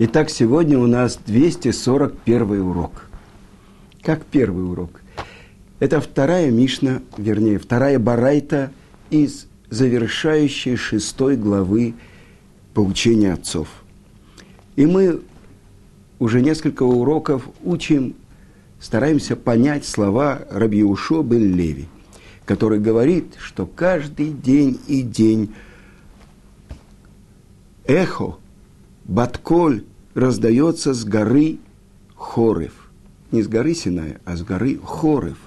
Итак, сегодня у нас 241 урок. Как первый урок. Это вторая Мишна, вернее, вторая Барайта из завершающей 6 главы «Поучения отцов». И мы уже несколько уроков учим, стараемся понять слова Рабиушо Бен Леви, который говорит, что каждый день и день эхо, батколь раздается с горы Хорев. Не с горы Синая, а с горы Хорев.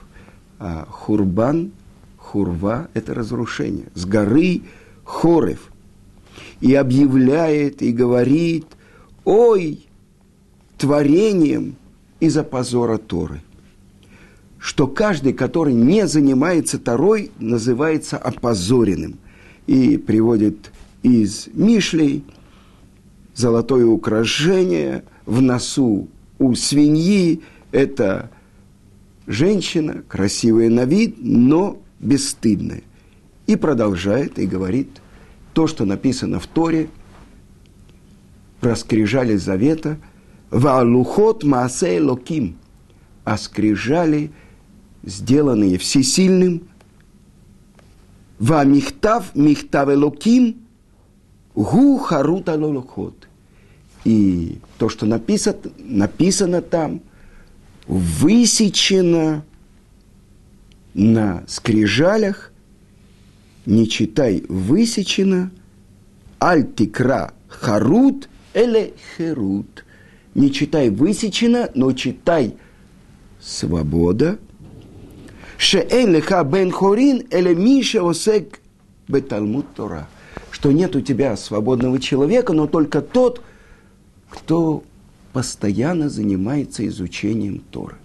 А хурбан, хурва – это разрушение. С горы Хорев. И объявляет, и говорит, ой, творением из-за позора Торы. Что каждый, который не занимается Торой, называется опозоренным. И приводит из Мишлей золотое украшение в носу у свиньи. Это женщина, красивая на вид, но бесстыдная. И продолжает, и говорит, то, что написано в Торе, про скрижали завета, «Ваалухот маасей локим», а скрижали, сделанные всесильным, «Ва михтав михтаве локим», «Гу харута лолохот». И то, что написано там, высечено на скрижалях, не читай высечено, «Аль-тикра харут эле херут». Не читай высечено, но читай свобода. «Шеэн леха бен хорин эле миша осек беталмуд тора». Что нет у тебя свободного человека, но только тот, кто постоянно занимается изучением Торы.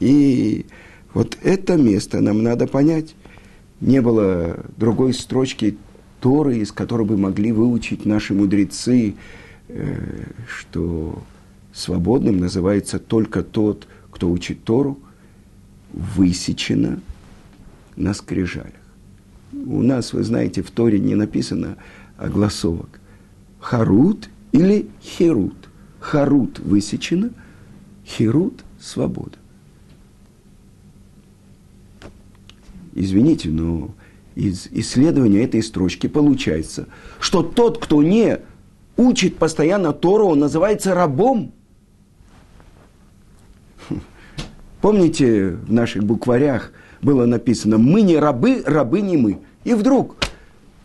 И вот это место нам надо понять. Не было другой строчки Торы, из которой бы могли выучить наши мудрецы, что свободным называется только тот, кто учит Тору, высечено на скрижалях. У нас, вы знаете, в Торе не написано огласовок. Харут или херут. Харут высечено, херут – свобода. Извините, но из исследования этой строчки получается, что тот, кто не учит постоянно Тору, он называется рабом. Помните, в наших букварях было написано «Мы не рабы, рабы не мы». И вдруг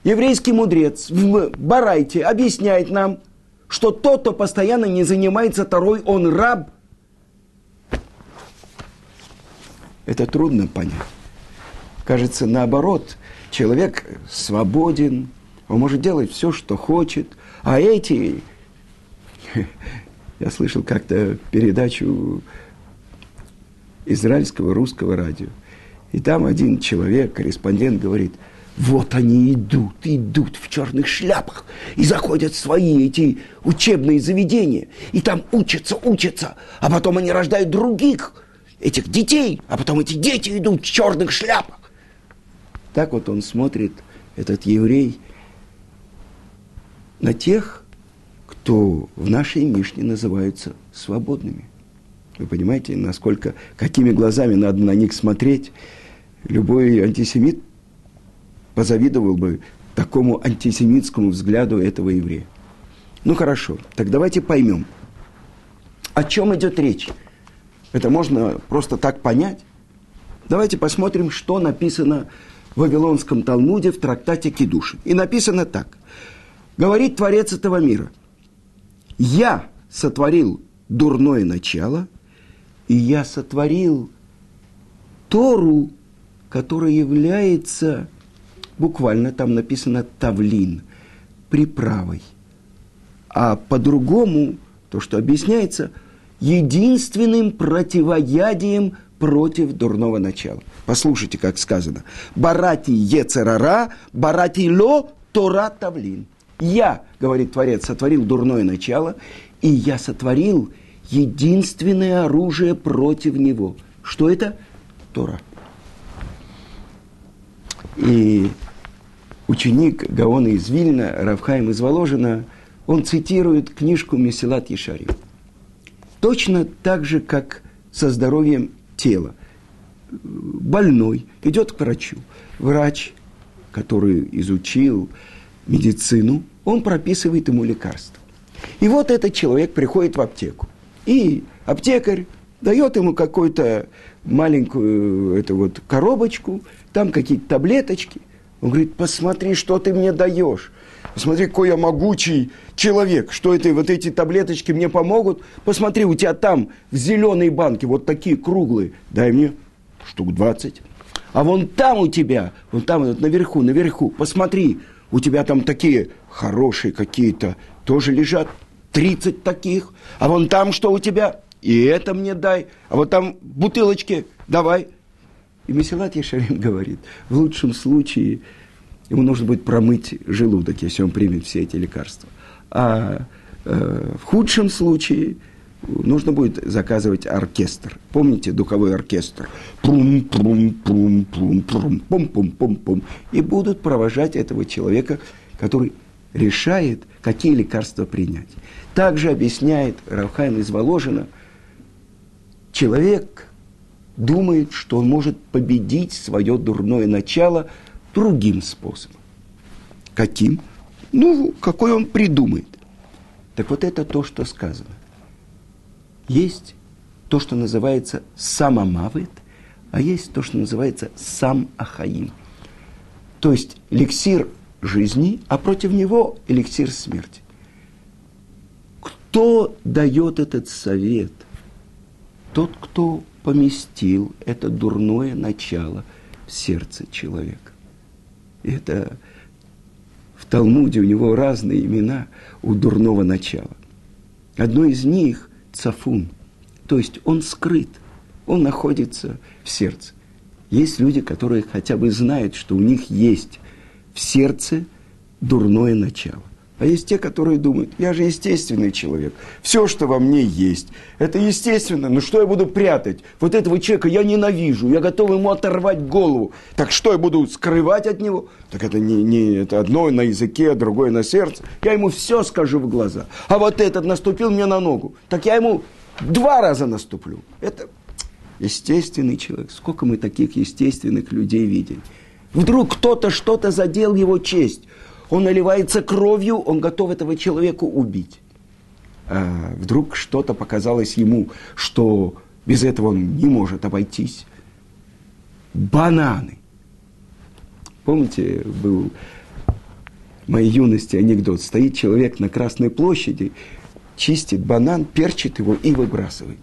еврейский мудрец в Барайте объясняет нам, что тот, кто постоянно не занимается Торой, он раб. Это трудно понять. Кажется, наоборот, человек свободен, он может делать все, что хочет, а эти... Я слышал как-то передачу израильского русского радио. И там один человек, корреспондент, говорит, вот они идут в черных шляпах и заходят в свои эти учебные заведения, и там учатся, а потом они рождают других, этих детей, а потом эти дети идут в черных шляпах. Так вот он смотрит, этот еврей, на тех, кто в нашей Мишне называются свободными. Вы понимаете, насколько, какими глазами надо на них смотреть? Любой антисемит позавидовал бы такому антисемитскому взгляду этого еврея. Ну хорошо, так давайте поймем, о чем идет речь. Это можно просто так понять. Давайте посмотрим, что написано в Вавилонском Талмуде в трактате Кидуши. И написано так. Говорит Творец этого мира. «Я сотворил дурное начало». И я сотворил Тору, которая является, буквально там написано «тавлин», приправой. А по-другому, то, что объясняется, единственным противоядием против дурного начала. Послушайте, как сказано. «Барати ецерара, барати ло, тора тавлин». Я, говорит Творец, сотворил дурное начало, и я сотворил единственное оружие против него. Что это? Тора. И ученик Гаона из Вильны, Рав Хаим из Воложина, он цитирует книжку Месилат Йешарим. Точно так же, как со здоровьем тела. Больной идет к врачу. Врач, который изучил медицину, он прописывает ему лекарство. И вот этот человек приходит в аптеку. И аптекарь дает ему какую-то маленькую коробочку, там какие-то таблеточки. Он говорит: посмотри, что ты мне даешь. Посмотри, какой я могучий человек, что это, вот эти таблеточки мне помогут. Посмотри, у тебя там в зеленой банке вот такие круглые. Дай мне штук 20. А вон там у тебя, вон там вот наверху, посмотри, у тебя там такие хорошие какие-то тоже лежат, 30 таких. А вон там что у тебя? И это мне дай. А вот там бутылочки давай. И Месилат Йешарим говорит, в лучшем случае ему нужно будет промыть желудок, если он примет все эти лекарства. А в худшем случае нужно будет заказывать оркестр. Помните духовой оркестр? Пум-пум-пум-пум-пум-пум-пум-пум-пум. И будут провожать этого человека, который решает, какие лекарства принять. Также объясняет Рав Хаим из Воложина, человек думает, что он может победить свое дурное начало другим способом. Каким? Какой он придумает. Так вот это то, что сказано. Есть то, что называется самомавет, а есть то, что называется сам-ахаим. То есть эликсир жизни, а против него эликсир смерти. Кто дает этот совет? Тот, кто поместил это дурное начало в сердце человека. Это в Талмуде у него разные имена у дурного начала. Одно из них – цафун, то есть он скрыт, он находится в сердце. Есть люди, которые хотя бы знают, что у них есть в сердце дурное начало. А есть те, которые думают: я же естественный человек, все, что во мне есть, это естественно, но что я буду прятать? Вот этого человека я ненавижу, я готов ему оторвать голову, так что я буду скрывать от него? Так это это одно на языке, другое на сердце, я ему все скажу в глаза. А вот этот наступил мне на ногу, так я ему 2 раза наступлю. Это естественный человек. Сколько мы таких естественных людей видели? Вдруг кто-то что-то задел его честь. Он наливается кровью, он готов этого человека убить. А вдруг что-то показалось ему, что без этого он не может обойтись. Бананы. Помните, был в моей юности анекдот. Стоит человек на Красной площади, чистит банан, перчит его и выбрасывает.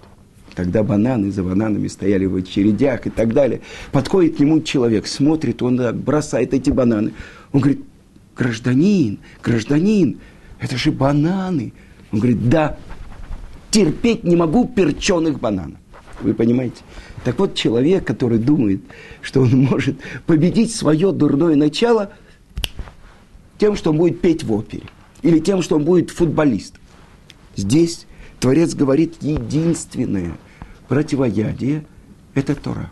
Тогда бананы за бананами стояли в очередях и так далее. Подходит к нему человек, смотрит, он бросает эти бананы. Он говорит: гражданин, это же бананы. Он говорит: да, терпеть не могу перченых бананов. Вы понимаете? Так вот, человек, который думает, что он может победить свое дурное начало тем, что он будет петь в опере, или тем, что он будет футболистом. Здесь Творец говорит: единственное противоядие – это Тора.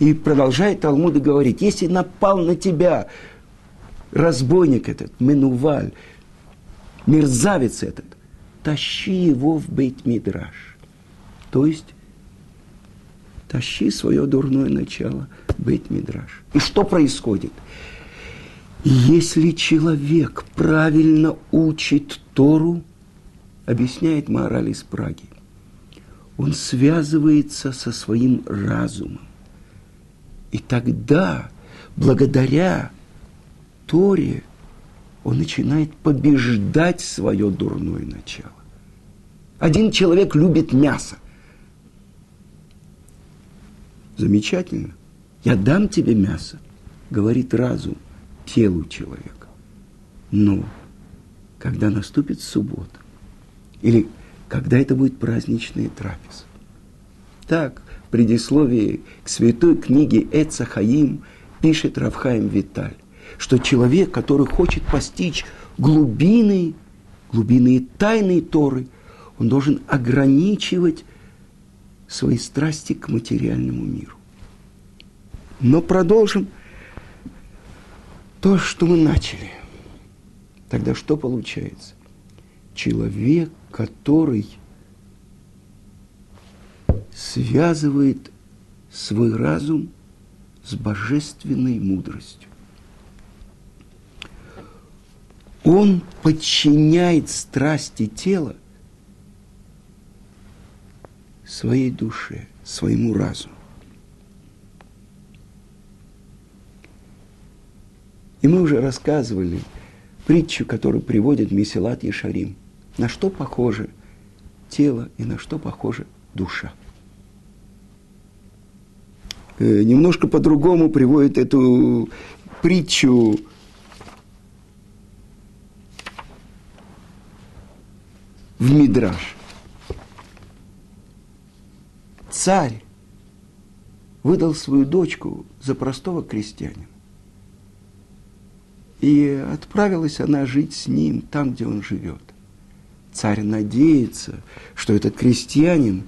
И продолжает Талмуд и говорит: если напал на тебя разбойник этот, менуваль, мерзавец этот, тащи его в бейт-мидраш. То есть, тащи свое дурное начало в бейт-мидраш. И что происходит? Если человек правильно учит Тору, объясняет Магараль из Праги, он связывается со своим разумом. И тогда, благодаря Торе, он начинает побеждать свое дурное начало. Один человек любит мясо. Замечательно. Я дам тебе мясо, говорит разум, телу человека. Но когда наступит суббота, или когда это будет праздничная трапеза. Так, в предисловии к святой книге Эц Хаим пишет Рав Хаим Виталь, что человек, который хочет постичь глубины и тайны Торы, он должен ограничивать свои страсти к материальному миру. Но продолжим то, что мы начали. Тогда что получается? человек, который связывает свой разум с божественной мудростью. Он подчиняет страсти тела своей душе, своему разуму. И мы уже рассказывали притчу, которую приводит Месилат Йешарим. На что похоже тело и на что похожа душа. Немножко по-другому приводит эту притчу в Мидраш. Царь выдал свою дочку за простого крестьянина. И отправилась она жить с ним там, где он живет. Царь надеется, что этот крестьянин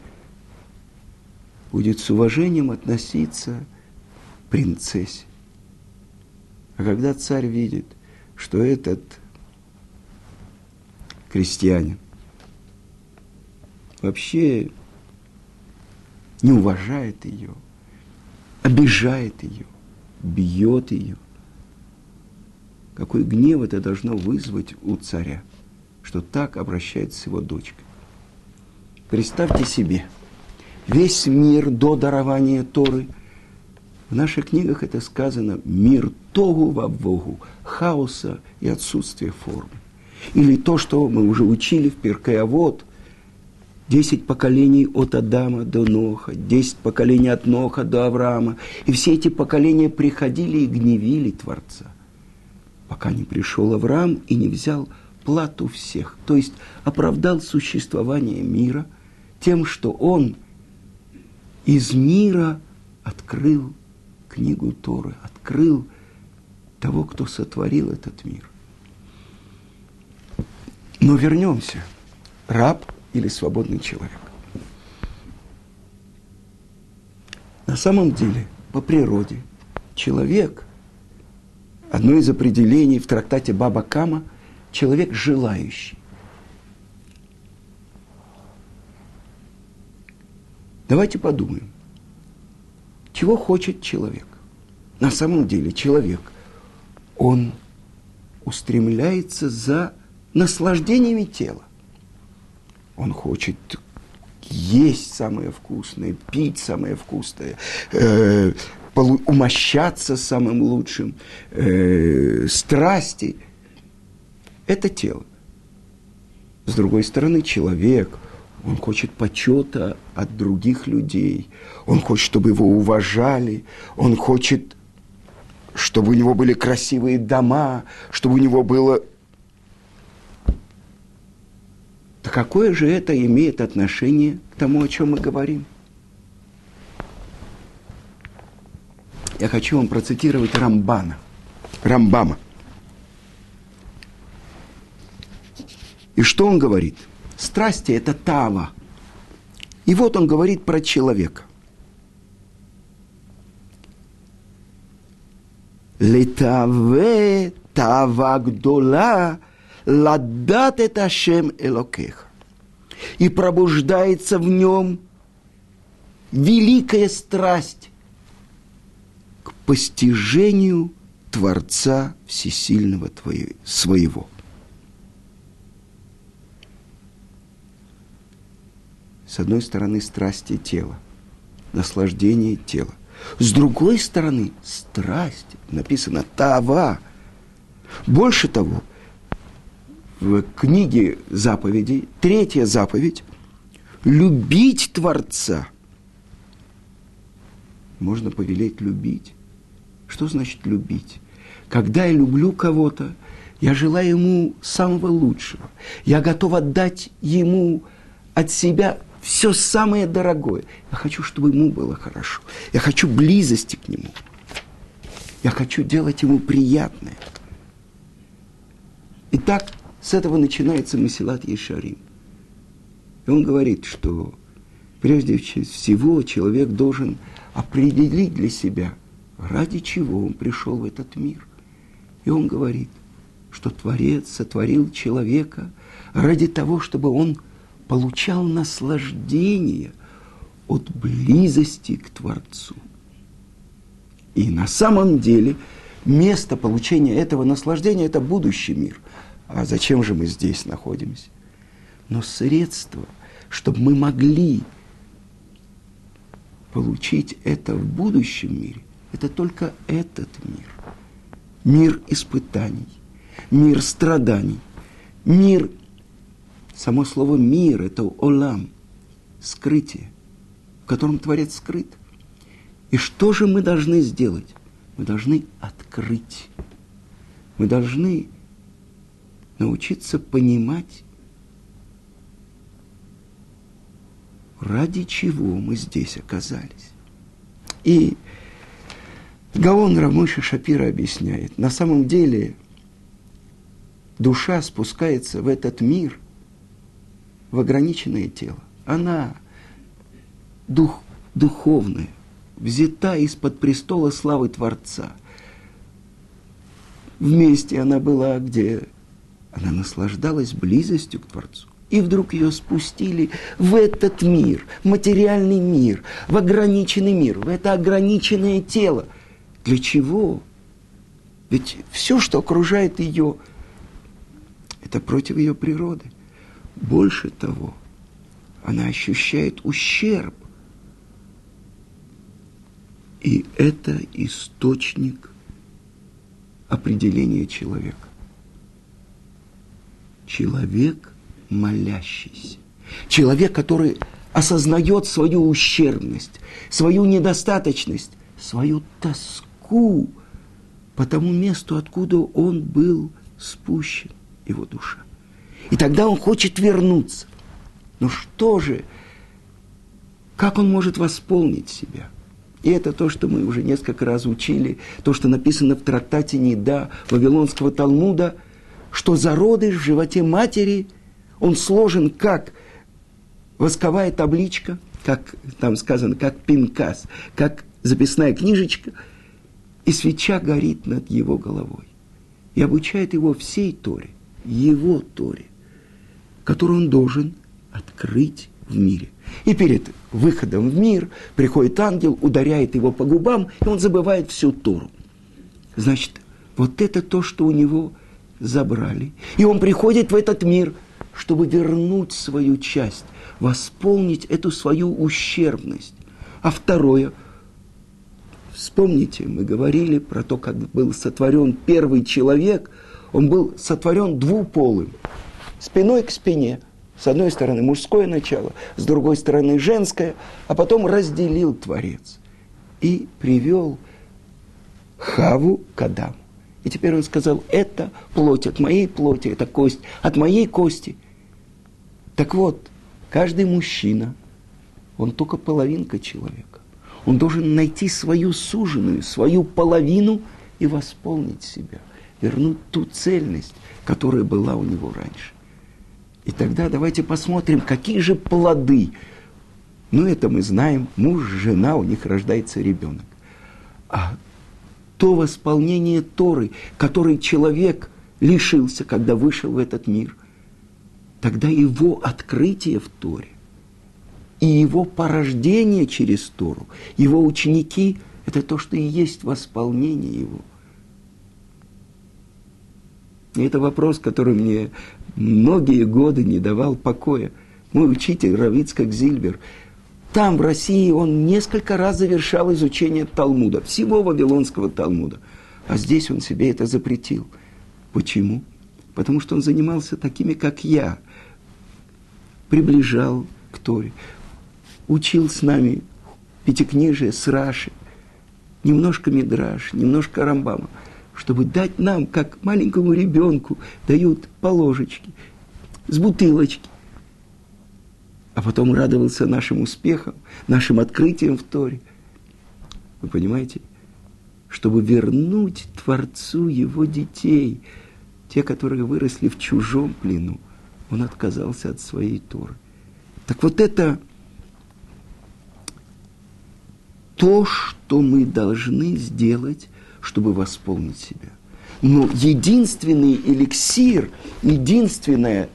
будет с уважением относиться к принцессе. А когда царь видит, что этот крестьянин вообще не уважает ее, обижает ее, бьет ее, какой гнев это должно вызвать у царя, что так обращается с его дочкой. Представьте себе, весь мир до дарования Торы, в наших книгах это сказано, мир тогу вабогу, хаоса и отсутствие формы. Или то, что мы уже учили в Пиркей Авот, 10 поколений от Адама до Ноха, 10 поколений от Ноха до Авраама, и все эти поколения приходили и гневили Творца, пока не пришел Авраам и не взял плату всех, то есть оправдал существование мира тем, что он из мира открыл книгу Торы, открыл того, кто сотворил этот мир. Но вернемся. Раб или свободный человек. На самом деле, по природе, человек, одно из определений в трактате Баба Кама, человек желающий. Давайте подумаем, чего хочет человек. На самом деле человек, он устремляется за наслаждениями тела. Он хочет есть самое вкусное, пить самое вкусное, умощаться самым лучшим, страсти. Это тело. С другой стороны, человек, он хочет почета от других людей, он хочет, чтобы его уважали, он хочет, чтобы у него были красивые дома, чтобы у него было... Да какое же это имеет отношение к тому, о чем мы говорим? Я хочу вам процитировать Рамбама. И что он говорит? Страсти – это тава. И вот он говорит про человека. Летаве тава гдола ладат эт Ашем элокеха. И пробуждается в нем великая страсть к постижению Творца Всесильного своего. С одной стороны, страсти тела, наслаждение тела. С другой стороны, страсть, написано «тава». Больше того, в книге заповедей, 3-я заповедь, «любить Творца». Можно повелеть любить. Что значит любить? Когда я люблю кого-то, я желаю ему самого лучшего. Я готов отдать ему от себя все самое дорогое. Я хочу, чтобы ему было хорошо. Я хочу близости к нему. Я хочу делать ему приятное. Итак, с этого начинается Месилат Йешарим. И он говорит, что прежде всего человек должен определить для себя, ради чего он пришел в этот мир. И он говорит, что Творец сотворил человека ради того, чтобы он получал наслаждение от близости к Творцу. И на самом деле место получения этого наслаждения – это будущий мир. А зачем же мы здесь находимся? Но средство, чтобы мы могли получить это в будущем мире, это только этот мир. Мир испытаний, мир страданий, мир, само слово «мир» – это «олам», скрытие, в котором Творец скрыт. И что же мы должны сделать? Мы должны открыть. Мы должны научиться понимать, ради чего мы здесь оказались. И Гаон Рамыша Шапира объясняет, на самом деле душа спускается в этот мир, в ограниченное тело. Она духовная, взята из-под престола славы Творца. Вместе она была, где она наслаждалась близостью к Творцу. И вдруг ее спустили в этот мир, материальный мир, в ограниченный мир, в это ограниченное тело. Для чего? Ведь все, что окружает ее, это против ее природы. Больше того, она ощущает ущерб. И это источник определения человека. Человек молящийся. Человек, который осознает свою ущербность, свою недостаточность, свою тоску по тому месту, откуда он был спущен, его душа. И тогда он хочет вернуться. Но что же, как он может восполнить себя? И это то, что мы уже несколько раз учили, то, что написано в трактате «Нида» Вавилонского Талмуда, что зародыш в животе матери, он сложен как восковая табличка, как там сказано, как пинкас, как записная книжечка, и свеча горит над его головой. И обучает его всей Торе, его Торе, которую он должен открыть в мире. И перед выходом в мир приходит ангел, ударяет его по губам, и он забывает всю Тору. Значит, вот это то, что у него забрали. И он приходит в этот мир, чтобы вернуть свою часть, восполнить эту свою ущербность. А второе, вспомните, мы говорили про то, как был сотворен первый человек, он был сотворен двуполым, спиной к спине. С одной стороны мужское начало, с другой стороны женское, а потом разделил Творец и привел Хаву к Адаму. И теперь он сказал, это плоть от моей плоти, это кость от моей кости. Так вот, каждый мужчина, он только половинка человека. Он должен найти свою суженую, свою половину и восполнить себя, вернуть ту цельность, которая была у него раньше. И тогда давайте посмотрим, какие же плоды. Ну, это мы знаем, муж, жена, у них рождается ребенок. А то восполнение Торы, которой человек лишился, когда вышел в этот мир, тогда его открытие в Торе и его порождение через Тору, его ученики, это то, что и есть восполнение его. И это вопрос, который мне многие годы не давал покоя. Мой учитель Равицка-Казильбера, там, в России, он несколько раз завершал изучение Талмуда, всего Вавилонского Талмуда. А здесь он себе это запретил. Почему? Потому что он занимался такими, как я. Приближал к Торе. Учил с нами пятикнижие с Раши. Немножко Мидраш, немножко Рамбама. Чтобы дать нам, как маленькому ребенку, дают по ложечке, с бутылочки. А потом радовался нашим успехам, нашим открытиям в Торе. Вы понимаете? Чтобы вернуть Творцу его детей, те, которые выросли в чужом плену, он отказался от своей Торы. Так вот это то, что мы должны сделать, чтобы восполнить себя. Но единственный эликсир, единственное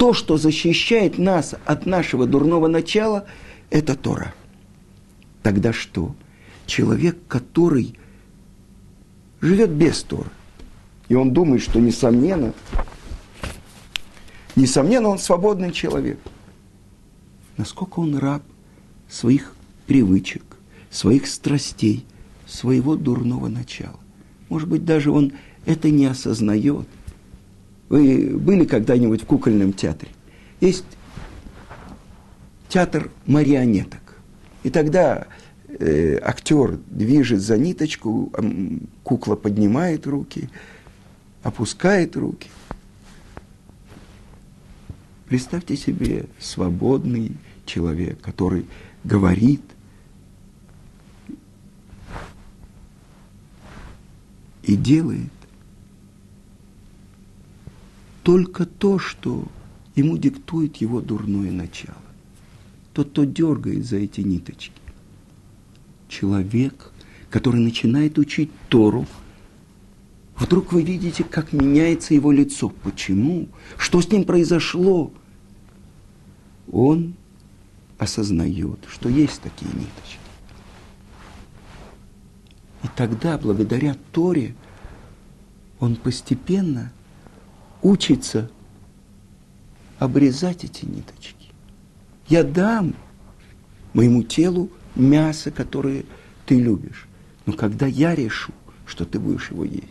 то, что защищает нас от нашего дурного начала, это Тора. Тогда что? Человек, который живет без Торы, и он думает, что несомненно, он свободный человек. Насколько он раб своих привычек, своих страстей, своего дурного начала. Может быть, даже он это не осознает. Вы были когда-нибудь в кукольном театре? Есть театр марионеток. И тогда актер движет за ниточку, кукла поднимает руки, опускает руки. Представьте себе свободный человек, который говорит и делает только то, что ему диктует его дурное начало. Тот, кто дергает за эти ниточки. Человек, который начинает учить Тору, вдруг вы видите, как меняется его лицо. Почему? Что с ним произошло? Он осознает, что есть такие ниточки. И тогда, благодаря Торе, он постепенно учится обрезать эти ниточки. Я дам моему телу мясо, которое ты любишь. Но когда я решу, что ты будешь его есть,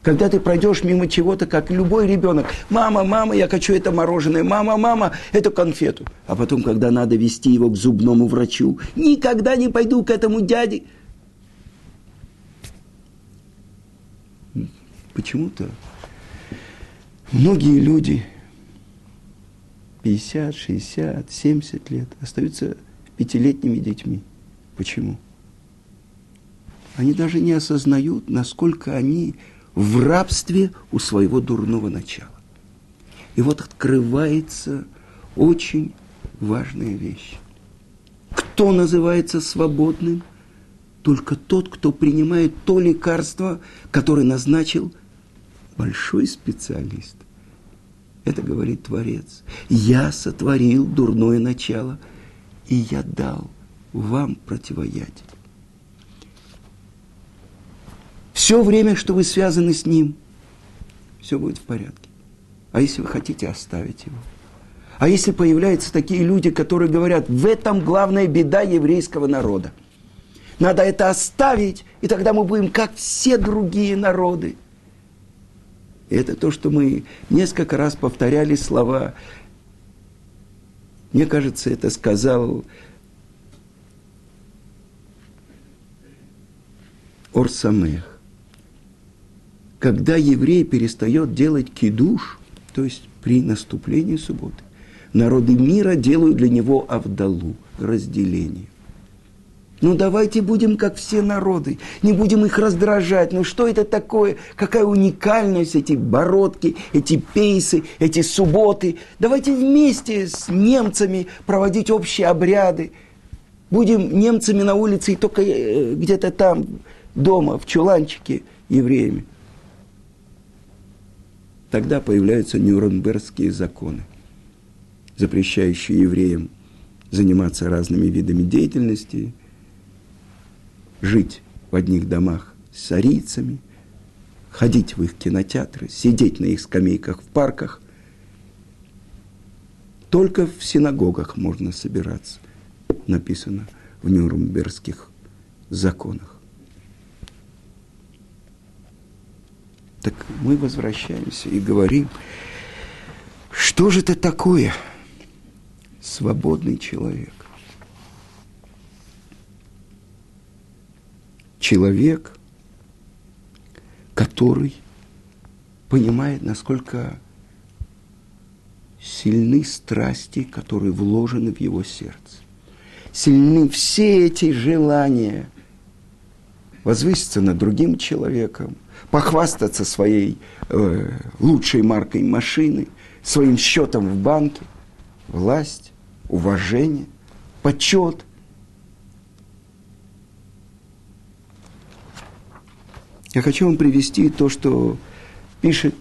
когда ты пройдешь мимо чего-то, как любой ребенок, мама, мама, я хочу это мороженое, мама, мама, эту конфету. А потом, когда надо вести его к зубному врачу, никогда не пойду к этому дяде. Почему-то многие люди 50, 60, 70 лет остаются пятилетними детьми. Почему? Они даже не осознают, насколько они в рабстве у своего дурного начала. И вот открывается очень важная вещь. Кто называется свободным? Только тот, кто принимает то лекарство, которое назначил большой специалист. Это говорит Творец. Я сотворил дурное начало, и я дал вам противоядие. Все время, что вы связаны с ним, все будет в порядке. А если вы хотите оставить его? А если появляются такие люди, которые говорят, в этом главная беда еврейского народа. Надо это оставить, и тогда мы будем как все другие народы. И это то, что мы несколько раз повторяли слова. Мне кажется, это сказал Орсамех. Когда еврей перестает делать кидуш, то есть при наступлении субботы, народы мира делают для него авдалу, разделение. Ну, давайте будем как все народы, не будем их раздражать. Ну, что это такое? Какая уникальность, эти бородки, эти пейсы, эти субботы. Давайте вместе с немцами проводить общие обряды. Будем немцами на улице и только где-то там, дома, в чуланчике, евреями. Тогда появляются Нюрнбергские законы, запрещающие евреям заниматься разными видами деятельности, жить в одних домах с сарийцами, ходить в их кинотеатры, сидеть на их скамейках в парках. Только в синагогах можно собираться, написано в Нюрнбергских законах. Так мы возвращаемся и говорим, что же это такое свободный человек? Человек, который понимает, насколько сильны страсти, которые вложены в его сердце. Сильны все эти желания возвыситься над другим человеком, похвастаться своей лучшей маркой машины, своим счетом в банке, власть, уважение, почет. Я хочу вам привести то, что пишет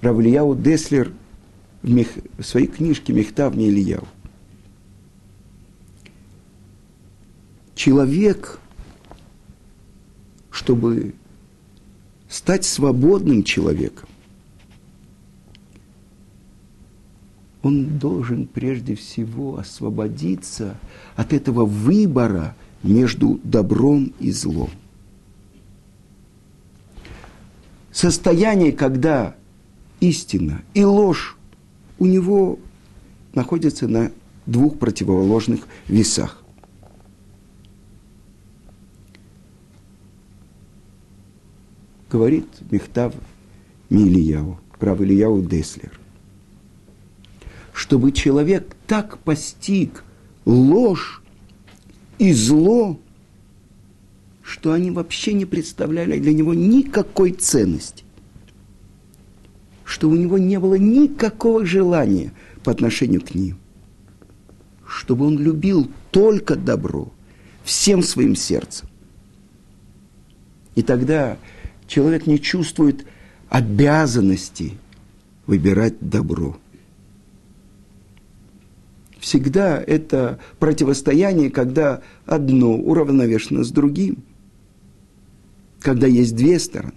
Рав Элияу Деслер в своей книжке «Михтав ми-Элияу». Человек, чтобы стать свободным человеком, он должен прежде всего освободиться от этого выбора между добром и злом. Состояние, когда истина и ложь у него находятся на двух противоположных весах. Говорит Михтав ми-Элияу, Рав Элияу Деслер. Чтобы человек так постиг ложь и зло, что они вообще не представляли для него никакой ценности, что у него не было никакого желания по отношению к ним, чтобы он любил только добро всем своим сердцем. И тогда человек не чувствует обязанности выбирать добро. Всегда это противостояние, когда одно уравновешено с другим, когда есть две стороны.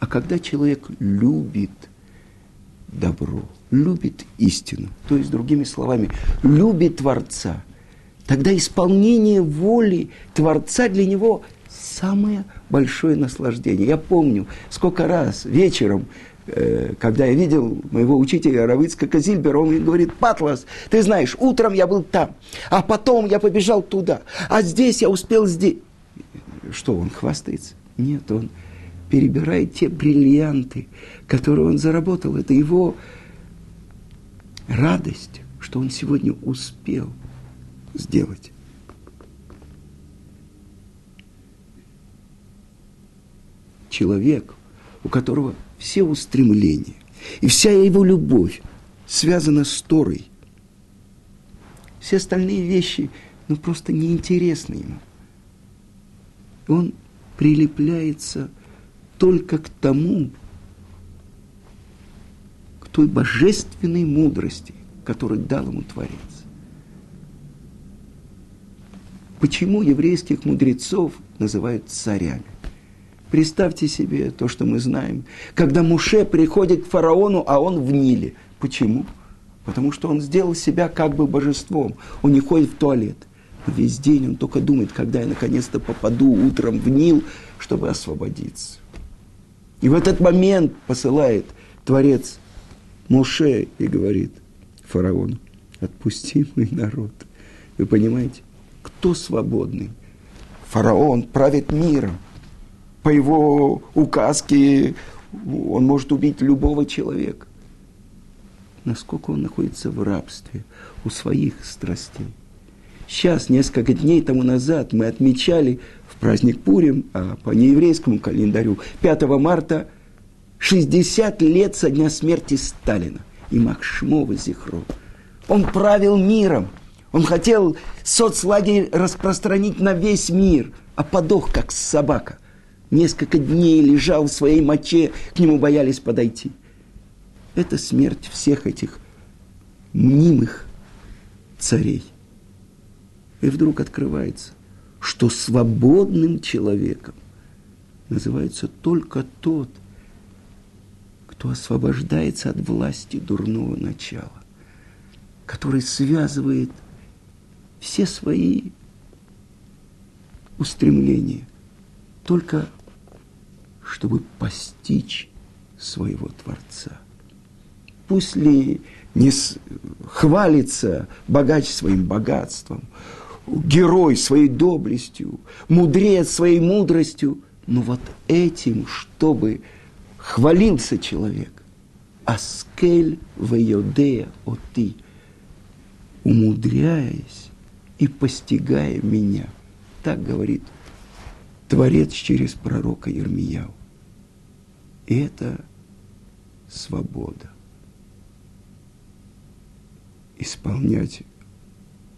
А когда человек любит добро, любит истину, то есть, другими словами, любит Творца, тогда исполнение воли Творца для него самое большое наслаждение. Я помню, сколько раз вечером, когда я видел моего учителя Равицка-Казильбера, он мне говорит: «Патлас, ты знаешь, утром я был там, а потом я побежал туда, а здесь я успел здесь». Что, он хвастается? Нет, он перебирает те бриллианты, которые он заработал. Это его радость, что он сегодня успел сделать. Человек, у которого все устремления и вся его любовь связана с Торой. Все остальные вещи, просто неинтересны ему. Он прилепляется только к тому, к той божественной мудрости, которую дал ему Творец. Почему еврейских мудрецов называют царями? Представьте себе то, что мы знаем. Когда Муше приходит к фараону, а он в Ниле. Почему? Потому что он сделал себя как бы божеством. Он не ходит в туалет. Весь день он только думает, когда я наконец-то попаду утром в Нил, чтобы освободиться. И в этот момент посылает Творец Муше и говорит фараону: «Отпусти мой народ». Вы понимаете, кто свободный? Фараон правит миром. По его указке он может убить любого человека. Насколько он находится в рабстве у своих страстей. Сейчас, несколько дней тому назад, мы отмечали в праздник Пурим, а по нееврейскому календарю, 5 марта, 60 лет со дня смерти Сталина и Макшмова Зихро. Он правил миром. Он хотел соцлагерь распространить на весь мир, а подох, как собака. Несколько дней лежал в своей моче, к нему боялись подойти. Это смерть всех этих мнимых царей. И вдруг открывается, что свободным человеком называется только тот, кто освобождается от власти дурного начала, который связывает все свои устремления только чтобы постичь своего Творца. Пусть ли не хвалится богач своим богатством, герой своей доблестью, мудрец своей мудростью, но вот этим, чтобы хвалился человек. Аскель вейодея оти, умудряясь и постигая меня. Так говорит Творец через пророка Ермия. И это свобода. Исполнять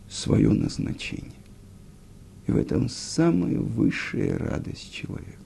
свое назначение. И в этом самая высшая радость человека.